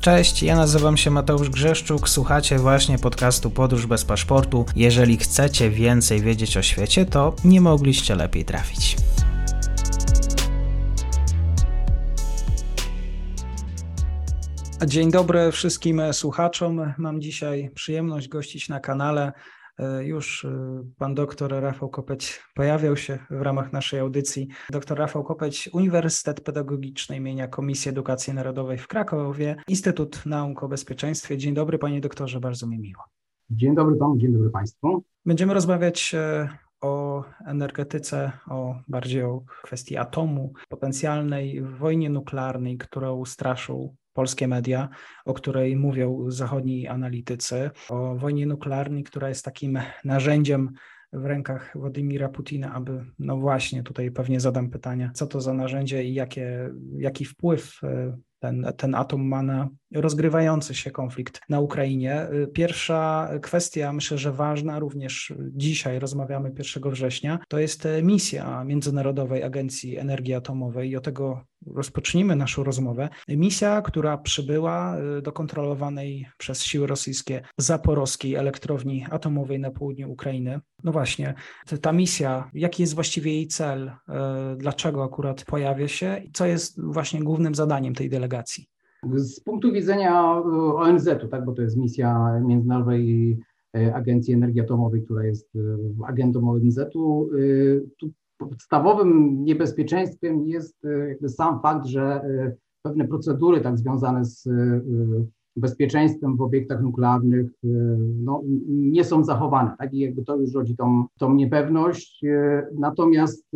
Cześć, ja nazywam się Mateusz Grzeszczuk, słuchacie właśnie podcastu Podróż bez Paszportu. Jeżeli chcecie więcej wiedzieć o świecie, to nie mogliście lepiej trafić. Dzień dobry wszystkim słuchaczom. Mam dzisiaj przyjemność gościć na kanale. Już pan doktor Rafał Kopeć pojawiał się w ramach naszej audycji. Doktor Rafał Kopeć, Uniwersytet Pedagogiczny imienia Komisji Edukacji Narodowej w Krakowie, Instytut Nauk o Bezpieczeństwie. Dzień dobry panie doktorze, bardzo mi miło. Dzień dobry panu, dzień dobry państwu. Będziemy rozmawiać o energetyce, bardziej o kwestii atomu, potencjalnej wojnie nuklearnej, którą straszą polskie media, o której mówią zachodni analitycy, o wojnie nuklearnej, która jest takim narzędziem w rękach Władimira Putina, aby, no właśnie, tutaj pewnie zadam pytania, co to za narzędzie i jaki wpływ ten atom ma na rozgrywający się konflikt na Ukrainie. Pierwsza kwestia, myślę, że ważna, również dzisiaj rozmawiamy 1 września, to jest misja Międzynarodowej Agencji Energii Atomowej i o tego rozpocznijmy naszą rozmowę. Misja, która przybyła do kontrolowanej przez siły rosyjskie Zaporoskiej elektrowni atomowej na południu Ukrainy. No właśnie, ta misja, jaki jest właściwie jej cel, dlaczego akurat pojawia się i co jest właśnie głównym zadaniem tej delegacji? Z punktu widzenia ONZ-u, tak, bo to jest misja Międzynarodowej Agencji Energii Atomowej, która jest agentą ONZ-u, tu podstawowym niebezpieczeństwem jest jakby sam fakt, że pewne procedury tak związane z bezpieczeństwem w obiektach nuklearnych no, nie są zachowane. Tak? I jakby to już rodzi tą niepewność. Natomiast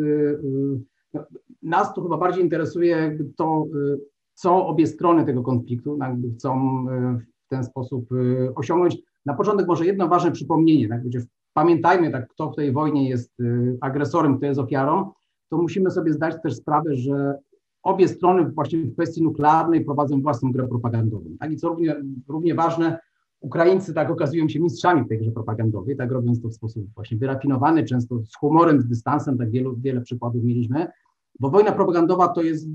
nas tu chyba bardziej interesuje jakby to, co obie strony tego konfliktu jakby chcą w ten sposób osiągnąć. Na początek może jedno ważne przypomnienie, tak? Pamiętajmy, tak, kto w tej wojnie jest agresorem, kto jest ofiarą, to musimy sobie zdać też sprawę, że obie strony właśnie w kwestii nuklearnej prowadzą własną grę propagandową. Tak? I co równie ważne, Ukraińcy tak okazują się mistrzami w tej grze propagandowej, tak robiąc to w sposób właśnie wyrafinowany, często z humorem, z dystansem, tak wiele przykładów mieliśmy, bo wojna propagandowa to jest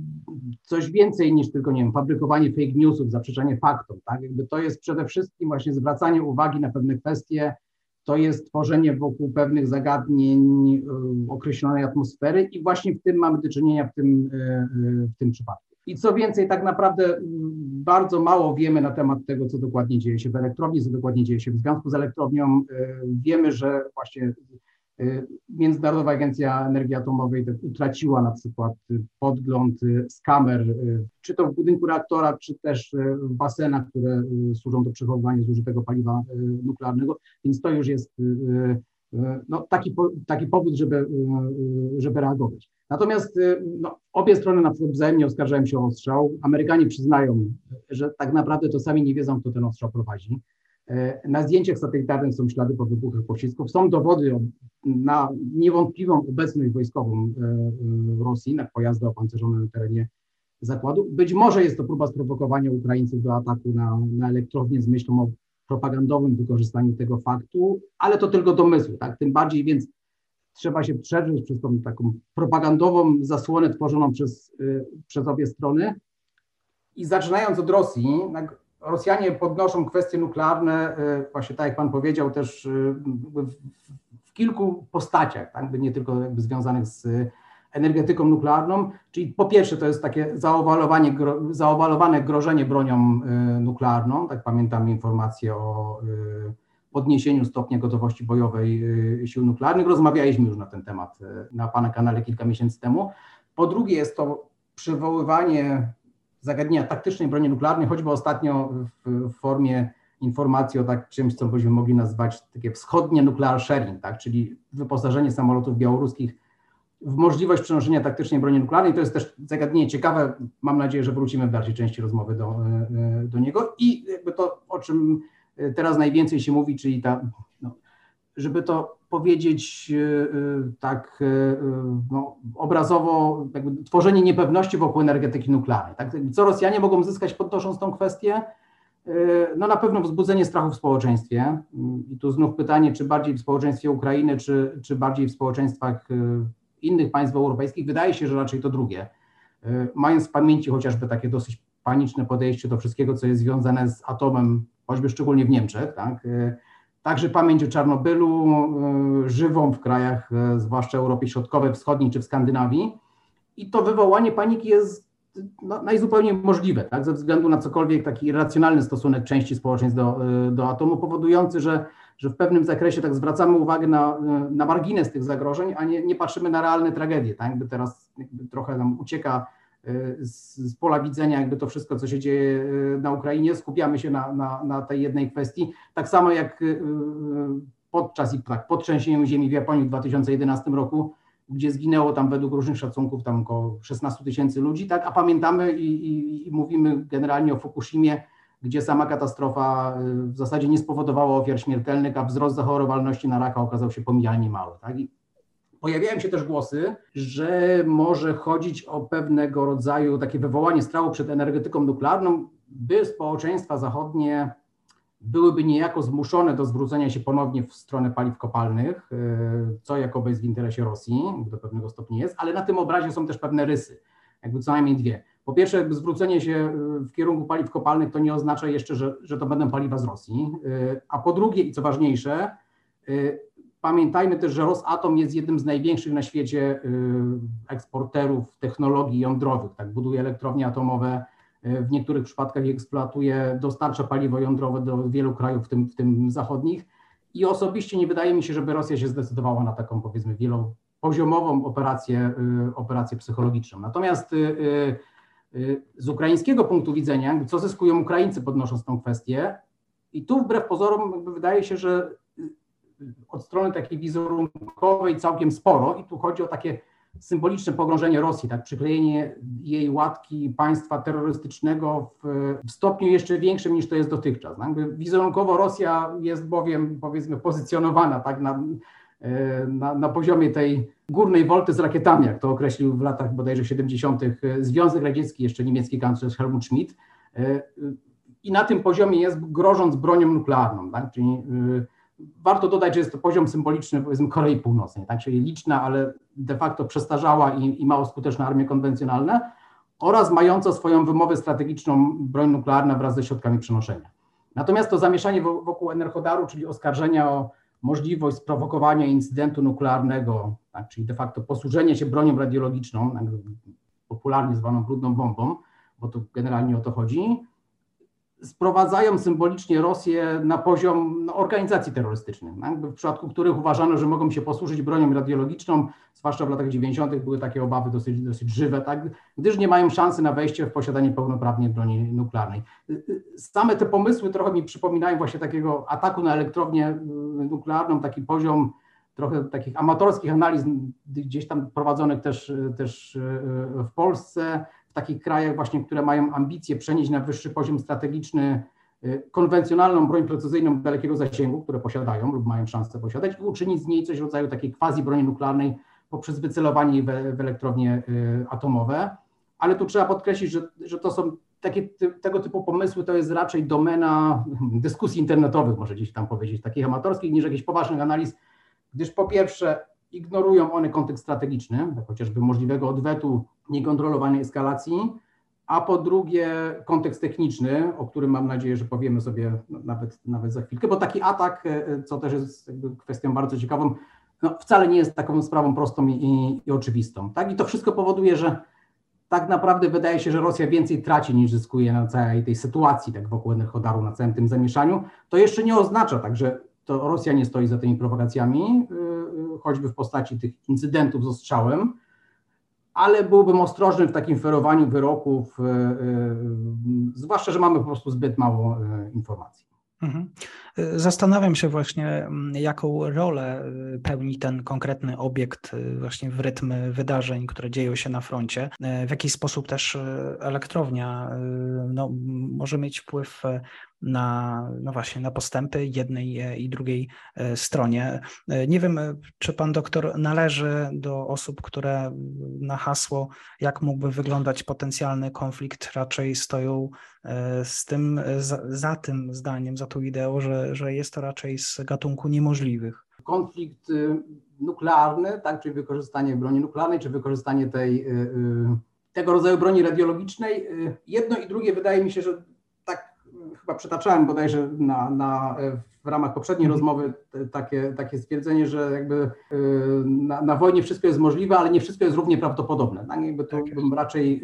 coś więcej niż tylko, nie wiem, fabrykowanie fake newsów, zaprzeczanie faktom. Tak? Jakby to jest przede wszystkim właśnie zwracanie uwagi na pewne kwestie, to jest tworzenie wokół pewnych zagadnień określonej atmosfery i właśnie w tym mamy do czynienia w tym przypadku. I co więcej, tak naprawdę bardzo mało wiemy na temat tego, co dokładnie dzieje się w elektrowni, co dokładnie dzieje się w związku z elektrownią. Wiemy, że właśnie Międzynarodowa Agencja Energii Atomowej utraciła na przykład podgląd z kamer, czy to w budynku reaktora, czy też w basenach, które służą do przechowywania zużytego paliwa nuklearnego, więc to już jest no, taki powód, żeby reagować. Natomiast no, obie strony na przykład wzajemnie oskarżają się o ostrzał. Amerykanie przyznają, że tak naprawdę to sami nie wiedzą, kto ten ostrzał prowadzi. Na zdjęciach satelitarnych są ślady po wybuchach pocisków, są dowody na niewątpliwą obecność wojskową Rosji na pojazdy opancerzone na terenie zakładu. Być może jest to próba sprowokowania Ukraińców do ataku na elektrownię z myślą o propagandowym wykorzystaniu tego faktu, ale to tylko domysły, tak? Tym bardziej więc trzeba się przeżyć przez tą taką propagandową zasłonę tworzoną przez obie strony. I zaczynając od Rosji, Rosjanie podnoszą kwestie nuklearne, właśnie tak jak pan powiedział, też w kilku postaciach, tak? Nie tylko jakby związanych z energetyką nuklearną, czyli po pierwsze to jest takie zaowalowane grożenie bronią nuklearną, tak, pamiętamy informację o podniesieniu stopnia gotowości bojowej sił nuklearnych, rozmawialiśmy już na ten temat na pana kanale kilka miesięcy temu. Po drugie jest to przywoływanie zagadnienia taktycznej broni nuklearnej, choćby ostatnio w formie informacji o tak czymś, co byśmy mogli nazwać takie wschodnie nuclear sharing, tak, czyli wyposażenie samolotów białoruskich w możliwość przenoszenia taktycznej broni nuklearnej. To jest też zagadnienie ciekawe. Mam nadzieję, że wrócimy w dalszej części rozmowy do niego. I jakby to, o czym teraz najwięcej się mówi, czyli żeby to powiedzieć tak no, obrazowo, jakby tworzenie niepewności wokół energetyki nuklearnej. Tak? Co Rosjanie mogą zyskać, podnosząc tą kwestię? No na pewno wzbudzenie strachu w społeczeństwie. I tu znów pytanie, czy bardziej w społeczeństwie Ukrainy, czy bardziej w społeczeństwach innych państw europejskich. Wydaje się, że raczej to drugie. Mając w pamięci chociażby takie dosyć paniczne podejście do wszystkiego, co jest związane z atomem, choćby szczególnie w Niemczech, tak? Także pamięć o Czarnobylu żywą w krajach, zwłaszcza Europy Środkowej, Wschodniej czy w Skandynawii, i to wywołanie paniki jest najzupełniej możliwe, tak? Ze względu na cokolwiek taki irracjonalny stosunek części społeczeństw do atomu, powodujący, że w pewnym zakresie tak zwracamy uwagę na margines tych zagrożeń, a nie patrzymy na realne tragedie, tak? Jakby teraz trochę nam ucieka z pola widzenia jakby to wszystko, co się dzieje na Ukrainie, skupiamy się na tej jednej kwestii. Tak samo jak podczas po trzęsieniu ziemi w Japonii w 2011 roku, gdzie zginęło tam według różnych szacunków tam około 16 000 ludzi, tak? A pamiętamy i mówimy generalnie o Fukushimie, gdzie sama katastrofa w zasadzie nie spowodowała ofiar śmiertelnych, a wzrost zachorowalności na raka okazał się pomijalnie mały, tak? I pojawiają się też głosy, że może chodzić o pewnego rodzaju takie wywołanie strachu przed energetyką nuklearną, by społeczeństwa zachodnie byłyby niejako zmuszone do zwrócenia się ponownie w stronę paliw kopalnych, co jakoby jest w interesie Rosji, do pewnego stopnia jest, ale na tym obrazie są też pewne rysy, jakby co najmniej dwie. Po pierwsze, jakby zwrócenie się w kierunku paliw kopalnych to nie oznacza jeszcze, że to będą paliwa z Rosji, a po drugie i co ważniejsze, pamiętajmy też, że Rosatom jest jednym z największych na świecie eksporterów technologii jądrowych, tak, buduje elektrownie atomowe, w niektórych przypadkach je eksploatuje, dostarcza paliwo jądrowe do wielu krajów, w tym zachodnich, i osobiście nie wydaje mi się, żeby Rosja się zdecydowała na taką, powiedzmy, wielopoziomową operację psychologiczną. Natomiast z ukraińskiego punktu widzenia, co zyskują Ukraińcy podnosząc tą kwestię, i tu wbrew pozorom jakby wydaje się, że od strony takiej wizerunkowej całkiem sporo, i tu chodzi o takie symboliczne pogrążenie Rosji, tak, przyklejenie jej łatki państwa terrorystycznego w stopniu jeszcze większym niż to jest dotychczas. Jakby wizerunkowo Rosja jest bowiem, powiedzmy, pozycjonowana tak na poziomie tej górnej wolty z rakietami, jak to określił w latach bodajże 70. Związek Radziecki, jeszcze niemiecki kanclerz Helmut Schmidt, i na tym poziomie jest, grożąc bronią nuklearną, tak, czyli warto dodać, że jest to poziom symboliczny, powiedzmy, Korei Północnej, tak, czyli liczna, ale de facto przestarzała i mało skuteczna armia konwencjonalna oraz mająca swoją wymowę strategiczną broń nuklearna wraz ze środkami przenoszenia. Natomiast to zamieszanie wokół Enerhodaru, czyli oskarżenia o możliwość sprowokowania incydentu nuklearnego, tak, czyli de facto posłużenie się bronią radiologiczną, tak, popularnie zwaną brudną bombą, bo to generalnie o to chodzi, sprowadzają symbolicznie Rosję na poziom organizacji terrorystycznych, tak? W przypadku których uważano, że mogą się posłużyć bronią radiologiczną, zwłaszcza w latach 90. były takie obawy dosyć żywe, tak? Gdyż nie mają szansy na wejście w posiadanie pełnoprawnie broni nuklearnej. Same te pomysły trochę mi przypominają właśnie takiego ataku na elektrownię nuklearną, taki poziom trochę takich amatorskich analiz gdzieś tam prowadzonych też w Polsce, w takich krajach właśnie, które mają ambicje przenieść na wyższy poziom strategiczny konwencjonalną broń precyzyjną dalekiego zasięgu, które posiadają lub mają szansę posiadać, i uczynić z niej coś w rodzaju takiej quasi broni nuklearnej poprzez wycelowanie jej w elektrownie atomowe. Ale tu trzeba podkreślić, że to są tego typu pomysły, to jest raczej domena dyskusji internetowych, może gdzieś tam powiedzieć, takich amatorskich, niż jakichś poważnych analiz, gdyż po pierwsze ignorują one kontekst strategiczny, chociażby możliwego odwetu, niekontrolowanej eskalacji, a po drugie kontekst techniczny, o którym mam nadzieję, że powiemy sobie nawet za chwilkę, bo taki atak, co też jest jakby kwestią bardzo ciekawą, wcale nie jest taką sprawą prostą i oczywistą. Tak? I to wszystko powoduje, że tak naprawdę wydaje się, że Rosja więcej traci niż zyskuje na całej tej sytuacji tak wokół Enerhodaru, na całym tym zamieszaniu. To jeszcze nie oznacza tak, że to Rosja nie stoi za tymi prowokacjami, choćby w postaci tych incydentów z ostrzałem, ale byłbym ostrożny w takim ferowaniu wyroków, zwłaszcza, że mamy po prostu zbyt mało informacji. Zastanawiam się właśnie, jaką rolę pełni ten konkretny obiekt właśnie w rytm wydarzeń, które dzieją się na froncie. W jaki sposób też elektrownia może mieć wpływ na postępy jednej i drugiej stronie. Nie wiem, czy pan doktor należy do osób, które na hasło, jak mógłby wyglądać potencjalny konflikt, raczej stoją za tym zdaniem, za tą ideą, że jest to raczej z gatunku niemożliwych. Konflikt nuklearny, tak, czyli wykorzystanie broni nuklearnej, czy wykorzystanie tej tego rodzaju broni radiologicznej. Jedno i drugie wydaje mi się, że tak chyba przytaczałem bodajże w ramach poprzedniej rozmowy takie stwierdzenie, że jakby na wojnie wszystko jest możliwe, ale nie wszystko jest równie prawdopodobne. Tak? Jakby to bym raczej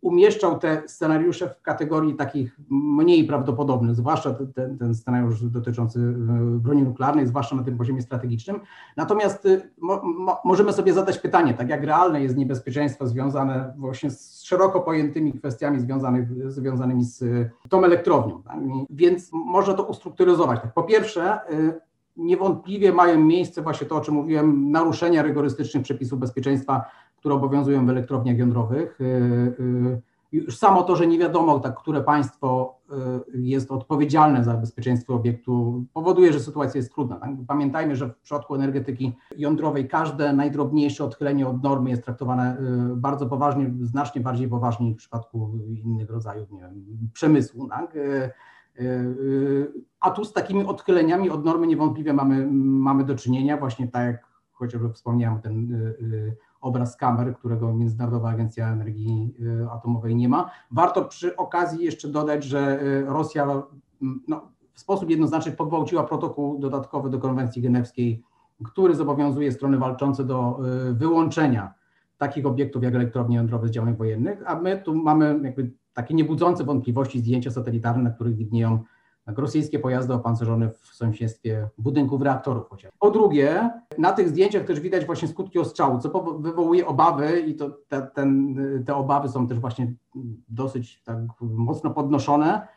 umieszczał te scenariusze w kategorii takich mniej prawdopodobnych, zwłaszcza ten scenariusz dotyczący broni nuklearnej, zwłaszcza na tym poziomie strategicznym. Natomiast możemy sobie zadać pytanie, tak jak realne jest niebezpieczeństwo związane właśnie z szeroko pojętymi kwestiami związanymi z tą elektrownią. Tak? Więc można to ustrukturyzować. Tak? Po pierwsze, niewątpliwie mają miejsce właśnie to, o czym mówiłem, naruszenia rygorystycznych przepisów bezpieczeństwa, które obowiązują w elektrowniach jądrowych. Już samo to, że nie wiadomo, tak, które państwo jest odpowiedzialne za bezpieczeństwo obiektu, powoduje, że sytuacja jest trudna. Tak? Pamiętajmy, że w przypadku energetyki jądrowej każde najdrobniejsze odchylenie od normy jest traktowane bardzo poważnie, znacznie bardziej poważnie niż w przypadku innych rodzajów, nie wiem, przemysłu. Tak? A tu z takimi odchyleniami od normy niewątpliwie mamy do czynienia, właśnie tak jak chociażby wspomniałem ten obraz kamer, którego Międzynarodowa Agencja Energii Atomowej nie ma. Warto przy okazji jeszcze dodać, że Rosja w sposób jednoznaczny pogwałciła protokół dodatkowy do konwencji genewskiej, który zobowiązuje strony walczące do wyłączenia takich obiektów jak elektrownie jądrowe z działań wojennych, a my tu mamy jakby takie niebudzące wątpliwości zdjęcia satelitarne, na których widnieją rosyjskie pojazdy opancerzone w sąsiedztwie budynków reaktorów. Po drugie, na tych zdjęciach też widać właśnie skutki ostrzału, co wywołuje obawy i to te obawy są też właśnie dosyć tak mocno podnoszone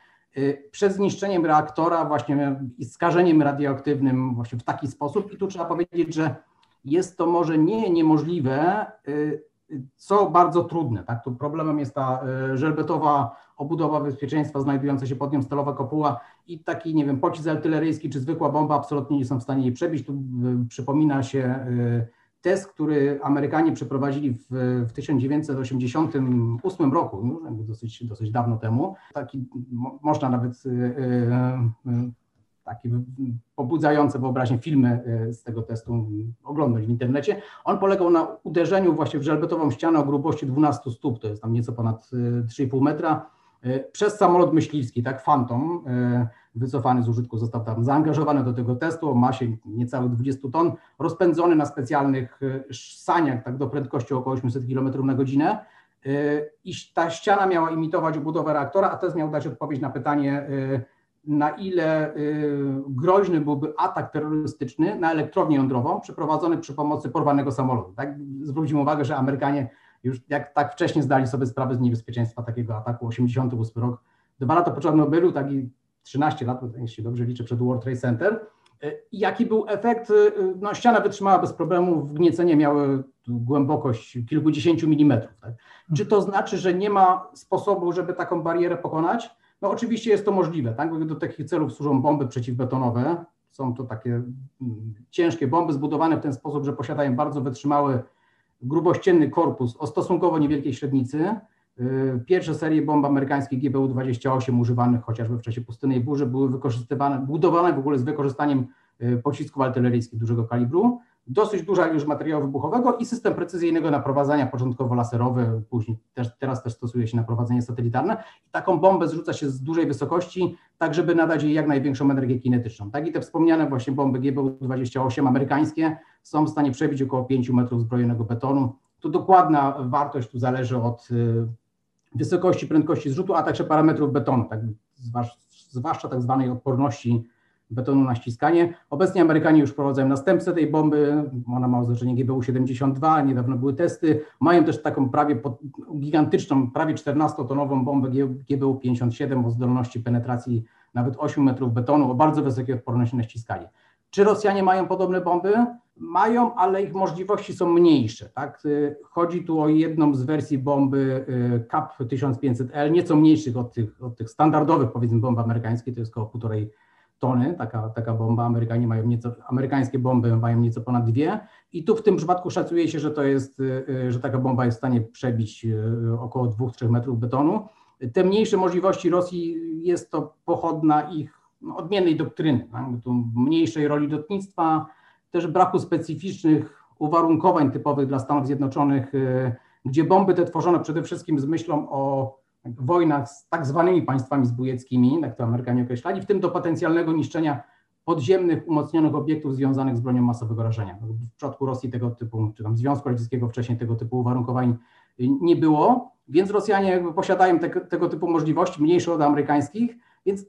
przed zniszczeniem reaktora właśnie i skażeniem radioaktywnym właśnie w taki sposób. I tu trzeba powiedzieć, że jest to może nie niemożliwe, co bardzo trudne. Tak? Tu problemem jest ta żelbetowa obudowa bezpieczeństwa znajdująca się pod nią stalowa kopuła i taki, nie wiem, pocisk artyleryjski czy zwykła bomba absolutnie nie są w stanie jej przebić. Tu przypomina się test, który Amerykanie przeprowadzili w 1988 roku, dosyć dawno temu. Taki można nawet takie pobudzające wyobraźnię filmy z tego testu oglądać w internecie. On polegał na uderzeniu właśnie w żelbetową ścianę o grubości 12 stóp, to jest tam nieco ponad 3,5 metra, przez samolot myśliwski, tak, Phantom, wycofany z użytku, został tam zaangażowany do tego testu o masie niecałych 20 ton, rozpędzony na specjalnych saniach, tak, do prędkości około 800 km na godzinę. I ta ściana miała imitować obudowę reaktora, a test miał dać odpowiedź na pytanie, na ile groźny byłby atak terrorystyczny na elektrownię jądrową przeprowadzony przy pomocy porwanego samolotu. Tak? Zwróćmy uwagę, że Amerykanie już jak tak wcześnie zdali sobie sprawę z niebezpieczeństwa takiego ataku, 1988 rok, 2 lata po Czarnobylu, tak i 13 lat, jeśli dobrze liczę, przed World Trade Center. I jaki był efekt? No, ściana wytrzymała bez problemu, wgniecenie miały głębokość kilkudziesięciu milimetrów. Tak? Czy to znaczy, że nie ma sposobu, żeby taką barierę pokonać? No oczywiście jest to możliwe, tak? Do takich celów służą bomby przeciwbetonowe. Są to takie ciężkie bomby zbudowane w ten sposób, że posiadają bardzo wytrzymały, grubościenny korpus o stosunkowo niewielkiej średnicy. Pierwsze serie bomb amerykańskich GBU-28 używanych chociażby w czasie Pustynej Burzy były wykorzystywane, budowane w ogóle z wykorzystaniem pocisków artyleryjskich dużego kalibru. Dosyć duża ilość materiału wybuchowego i system precyzyjnego naprowadzania, początkowo laserowy, później teraz też stosuje się naprowadzenie satelitarne. I taką bombę zrzuca się z dużej wysokości, tak żeby nadać jej jak największą energię kinetyczną. Tak i te wspomniane właśnie bomby GBU-28 amerykańskie są w stanie przebić około 5 metrów zbrojonego betonu. Tu dokładna wartość tu zależy od wysokości, prędkości zrzutu, a także parametrów betonu, tak, zwłaszcza tak zwanej odporności betonu na ściskanie. Obecnie Amerykanie już prowadzą następcę tej bomby, ona ma oznaczenie GBU-72, niedawno były testy, mają też taką gigantyczną, prawie 14-tonową bombę GBU-57 o zdolności penetracji nawet 8 metrów betonu, o bardzo wysokiej odporności na ściskanie. Czy Rosjanie mają podobne bomby? Mają, ale ich możliwości są mniejsze. Tak? Chodzi tu o jedną z wersji bomby CAP-1500L, nieco mniejszych od tych standardowych, powiedzmy, bomb amerykańskich, to jest około 1,5 tony, taka bomba. Amerykańskie bomby mają nieco ponad 2 i tu w tym przypadku szacuje się, że taka bomba jest w stanie przebić około 2-3 metrów betonu. Te mniejsze możliwości Rosji jest to pochodna ich odmiennej doktryny, tak? Tu mniejszej roli lotnictwa, też braku specyficznych uwarunkowań typowych dla Stanów Zjednoczonych gdzie bomby te tworzono przede wszystkim z myślą o wojnach z tak zwanymi państwami zbójeckimi, jak to Amerykanie określali, w tym do potencjalnego niszczenia podziemnych, umocnionych obiektów związanych z bronią masowego rażenia. W przypadku Rosji tego typu, czy tam Związku Radzieckiego wcześniej tego typu uwarunkowań nie było, więc Rosjanie jakby posiadają tego typu możliwości, mniejsze od amerykańskich, więc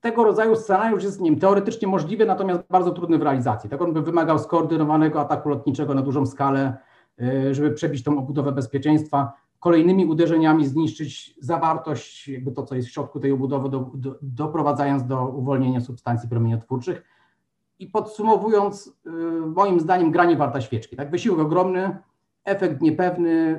tego rodzaju scenariusz jest, nie wiem, teoretycznie możliwy, natomiast bardzo trudny w realizacji. Tak, on by wymagał skoordynowanego ataku lotniczego na dużą skalę, żeby przebić tą obudowę bezpieczeństwa, kolejnymi uderzeniami zniszczyć zawartość, jakby to, co jest w środku tej obudowy, doprowadzając do uwolnienia substancji promieniotwórczych. I podsumowując, moim zdaniem gra nie warta świeczki. Tak? Wysiłek ogromny, efekt niepewny,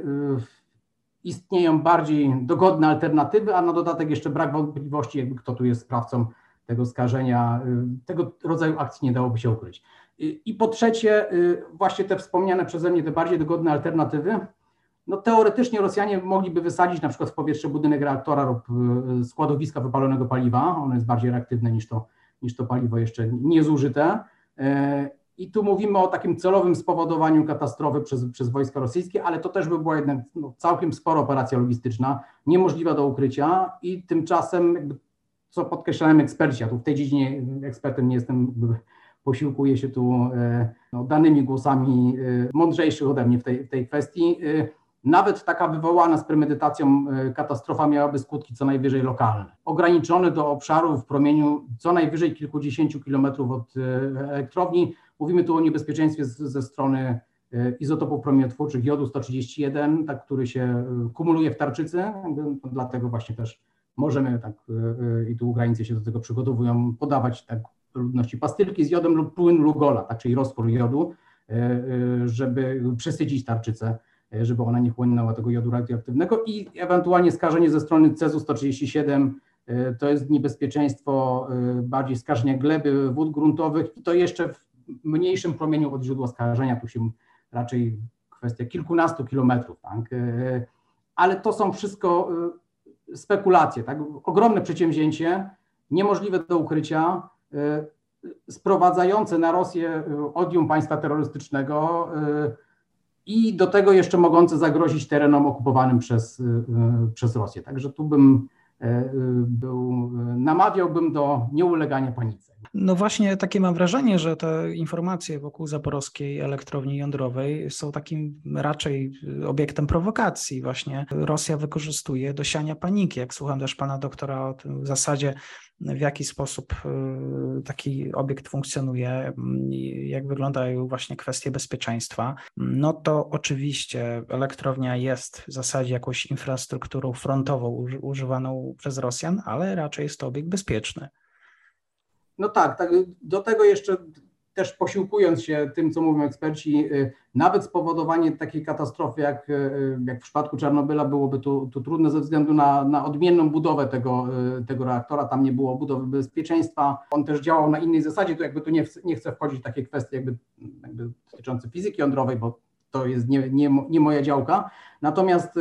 istnieją bardziej dogodne alternatywy, a na dodatek jeszcze brak wątpliwości, jakby kto tu jest sprawcą tego skażenia. Tego rodzaju akcji nie dałoby się ukryć. I po trzecie, właśnie te wspomniane przeze mnie, te bardziej dogodne alternatywy, no teoretycznie Rosjanie mogliby wysadzić na przykład w powietrze budynek reaktora lub składowiska wypalonego paliwa. Ono jest bardziej reaktywne niż to paliwo jeszcze niezużyte. I tu mówimy o takim celowym spowodowaniu katastrofy przez wojska rosyjskie, ale to też by była jednak całkiem spora operacja logistyczna, niemożliwa do ukrycia i tymczasem, jakby, co podkreślałem eksperci, a tu w tej dziedzinie ekspertem nie jestem, jakby, posiłkuję się tu danymi głosami mądrzejszych ode mnie w tej kwestii. Nawet taka wywołana z premedytacją katastrofa miałaby skutki co najwyżej lokalne, ograniczone do obszaru w promieniu co najwyżej kilkudziesięciu kilometrów od elektrowni. Mówimy tu o niebezpieczeństwie ze strony izotopów promieniotwórczych jodu 131, tak, który się kumuluje w tarczycy, dlatego właśnie też możemy, tak, i tu Ukraińcy się do tego przygotowują, podawać, tak, ludności pastylki z jodem lub płyn Lugola, tak, czyli rozpór jodu, żeby przesycić tarczycę, żeby ona nie chłonęła tego jodu radioaktywnego i ewentualnie skażenie ze strony Cezu-137, to jest niebezpieczeństwo bardziej skażenia gleby, wód gruntowych i to jeszcze w mniejszym promieniu od źródła skażenia, tu się raczej kwestia kilkunastu kilometrów, tak? Ale to są wszystko spekulacje, tak? Ogromne przedsięwzięcie, niemożliwe do ukrycia, sprowadzające na Rosję odium państwa terrorystycznego i do tego jeszcze mogące zagrozić terenom okupowanym przez Rosję. Także tu bym namawiałbym do nieulegania panice. No właśnie takie mam wrażenie, że te informacje wokół zaporoskiej elektrowni jądrowej są takim raczej obiektem prowokacji. Właśnie Rosja wykorzystuje do siania paniki. Jak słucham też pana doktora o tym w zasadzie, w jaki sposób taki obiekt funkcjonuje, jak wyglądają właśnie kwestie bezpieczeństwa, no to oczywiście elektrownia jest w zasadzie jakąś infrastrukturą frontową używaną przez Rosjan, ale raczej jest to obiekt bezpieczny. No tak, do tego jeszcze też posiłkując się tym, co mówią eksperci, nawet spowodowanie takiej katastrofy jak w przypadku Czarnobyla byłoby tu trudne ze względu na odmienną budowę tego reaktora. Tam nie było budowy bezpieczeństwa. On też działał na innej zasadzie. Tu jakby tu nie chcę wchodzić w takie kwestie jakby dotyczące fizyki jądrowej, bo to jest nie moja działka. Natomiast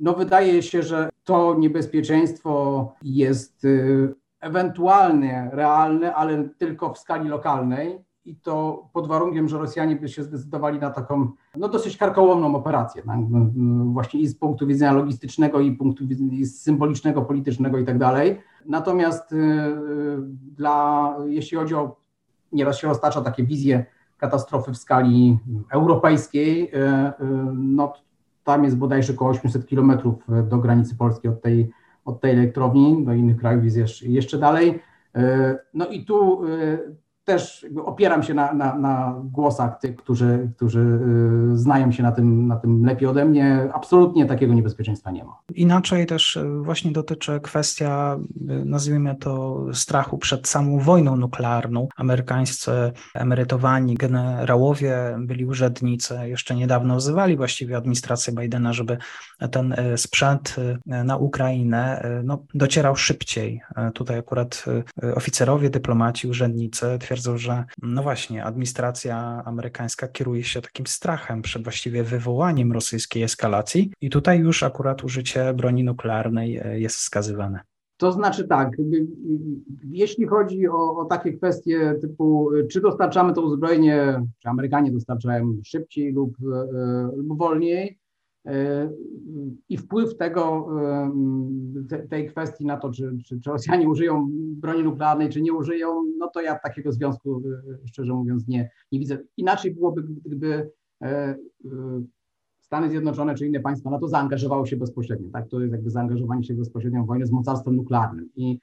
no wydaje się, że to niebezpieczeństwo jest ewentualnie realne, ale tylko w skali lokalnej i to pod warunkiem, że Rosjanie by się zdecydowali na taką, no, dosyć karkołomną operację, tak? Właśnie i z punktu widzenia logistycznego, i punktu widzenia symbolicznego, politycznego i tak dalej. Natomiast jeśli chodzi o, nieraz się roztacza takie wizje katastrofy w skali europejskiej, no tam jest bodajże około 800 kilometrów do granicy Polski od tej elektrowni, do innych krajów jest jeszcze dalej. No i tu też opieram się na głosach tych, którzy znają się na tym lepiej ode mnie. Absolutnie takiego niebezpieczeństwa nie ma. Inaczej też właśnie dotyczy kwestia, nazwijmy to, strachu przed samą wojną nuklearną. Amerykańscy emerytowani generałowie, byli urzędnicy, jeszcze niedawno wzywali właściwie administrację Bidena, żeby ten sprzęt na Ukrainę docierał szybciej. Tutaj akurat oficerowie, dyplomaci, urzędnicy twierdzą, że no właśnie administracja amerykańska kieruje się takim strachem przed właściwie wywołaniem rosyjskiej eskalacji i tutaj już akurat użycie broni nuklearnej jest wskazywane. To znaczy tak, jeśli chodzi o takie kwestie typu, czy dostarczamy to uzbrojenie, czy Amerykanie dostarczają szybciej lub wolniej, i wpływ tego, tej kwestii na to, czy Rosjanie użyją broni nuklearnej, czy nie użyją, no to ja takiego związku, szczerze mówiąc, nie widzę. Inaczej byłoby, gdyby Stany Zjednoczone czy inne państwa na to zaangażowały się bezpośrednio. Tak? To jest jakby zaangażowanie się bezpośrednio w wojnę z mocarstwem nuklearnym i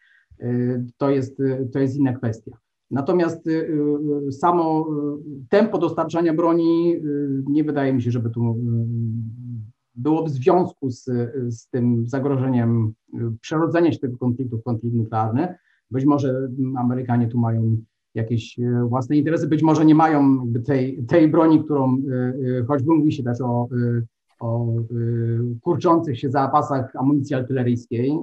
to jest inna kwestia. Natomiast samo tempo dostarczania broni nie wydaje mi się, żeby tu było w związku z tym zagrożeniem przerodzenia się tego konfliktu w konflikt nuklearny. Być może Amerykanie tu mają jakieś własne interesy, być może nie mają tej broni, którą choćby mówi się też o kurczących się zapasach amunicji artyleryjskiej,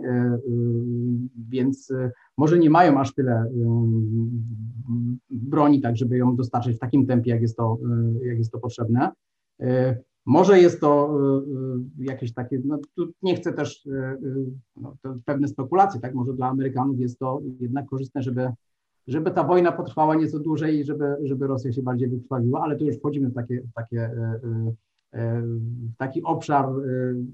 więc może nie mają aż tyle broni, tak żeby ją dostarczyć w takim tempie, jak jest to potrzebne. Może jest to jakieś takie, no tu nie chcę też, no, pewne spekulacje, tak, może dla Amerykanów jest to jednak korzystne, żeby ta wojna potrwała nieco dłużej i żeby Rosja się bardziej wykrwawiła, ale tu już wchodzimy w taki obszar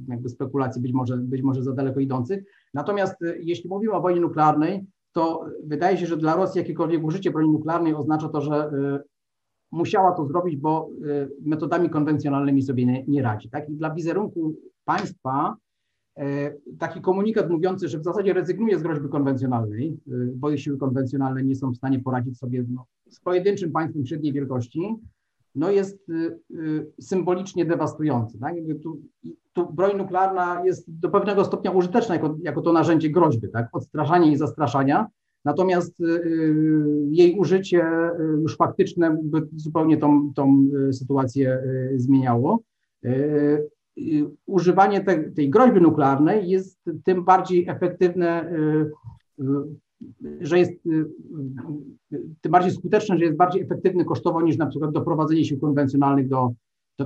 jakby spekulacji, być może za daleko idących. Natomiast jeśli mówimy o wojnie nuklearnej, to wydaje się, że dla Rosji jakiekolwiek użycie broni nuklearnej oznacza to, że musiała to zrobić, bo metodami konwencjonalnymi sobie nie radzi. Tak? I dla wizerunku państwa taki komunikat mówiący, że w zasadzie rezygnuje z groźby konwencjonalnej, bo jej siły konwencjonalne nie są w stanie poradzić sobie z pojedynczym państwem średniej wielkości, no jest symbolicznie dewastujący. Tak? Tu broń nuklearna jest do pewnego stopnia użyteczna jako to narzędzie groźby, tak? Odstraszania i zastraszania, natomiast jej użycie już faktyczne by zupełnie tą sytuację zmieniało. Używanie tej groźby nuklearnej jest tym bardziej efektywne, że jest tym bardziej skuteczne, że jest bardziej efektywny kosztowo niż na przykład doprowadzenie sił konwencjonalnych do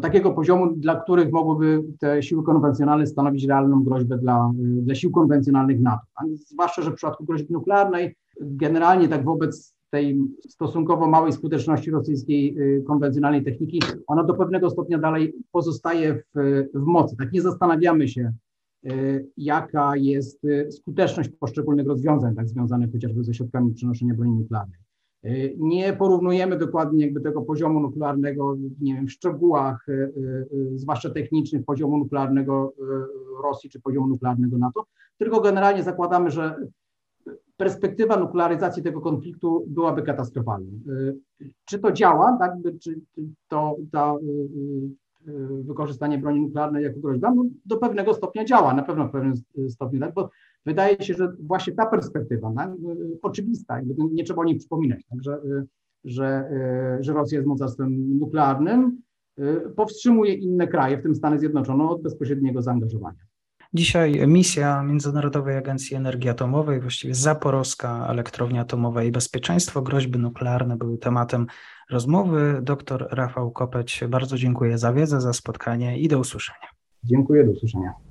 takiego poziomu, dla których mogłyby te siły konwencjonalne stanowić realną groźbę dla sił konwencjonalnych NATO. Zwłaszcza, że w przypadku groźby nuklearnej generalnie tak wobec tej stosunkowo małej skuteczności rosyjskiej konwencjonalnej techniki, ona do pewnego stopnia dalej pozostaje w mocy. Tak nie zastanawiamy się, jaka jest skuteczność poszczególnych rozwiązań, tak związanych chociażby ze środkami przenoszenia broni nuklearnej. Nie porównujemy dokładnie jakby tego poziomu nuklearnego, nie wiem, w szczegółach, zwłaszcza technicznych, poziomu nuklearnego Rosji czy poziomu nuklearnego NATO, tylko generalnie zakładamy, że perspektywa nuklearyzacji tego konfliktu byłaby katastrofalna. Czy to działa, tak? Czy to wykorzystanie broni nuklearnej jako groźba, no, do pewnego stopnia działa, na pewno w pewnym stopniu, tak? Bo wydaje się, że właśnie ta perspektywa, tak? Oczywista, nie trzeba o niej przypominać, tak? że Rosja jest mocarstwem nuklearnym, powstrzymuje inne kraje, w tym Stany Zjednoczone, od bezpośredniego zaangażowania. Dzisiaj misja Międzynarodowej Agencji Energii Atomowej, właściwie Zaporoska elektrownia atomowa i bezpieczeństwo, groźby nuklearne były tematem rozmowy. Doktor Rafał Kopeć, bardzo dziękuję za wiedzę, za spotkanie i do usłyszenia. Dziękuję, do usłyszenia.